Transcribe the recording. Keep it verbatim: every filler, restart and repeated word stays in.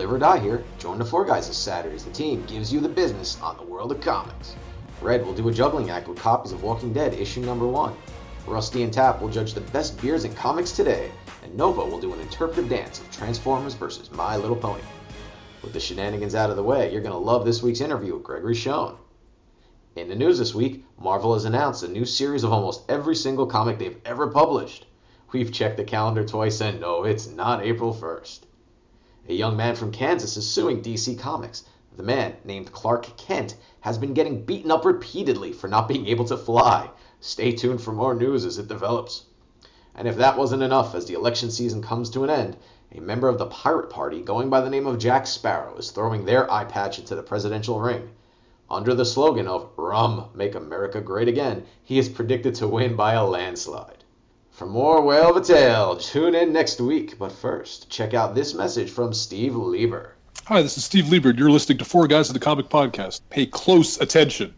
Live or Die here. Join the Four Guys this Saturday as the team gives you the business on the world of comics. Red will do a juggling act with copies of Walking Dead issue number one. Rusty and Tap will judge the best beers in comics today, and Nova will do an interpretive dance of Transformers versus My Little Pony. With the shenanigans out of the way, you're going to love this week's interview with Gregory Schoen. In the news this week, Marvel has announced a new series of almost every single comic they've ever published. We've checked the calendar twice and no, it's not April first. A young man from Kansas is suing D C Comics. The man, named Clark Kent, has been getting beaten up repeatedly for not being able to fly. Stay tuned for more news as it develops. And if that wasn't enough, as the election season comes to an end, a member of the Pirate Party going by the name of Jack Sparrow is throwing their eye patch into the presidential ring. Under the slogan of, "Rum, make America great again," he is predicted to win by a landslide. For more Whale of a Tale, tune in next week. But first, check out this message from Steve Lieber. Hi, this is Steve Lieber. You're listening to Four Guys on the Comic Podcast. Pay close attention.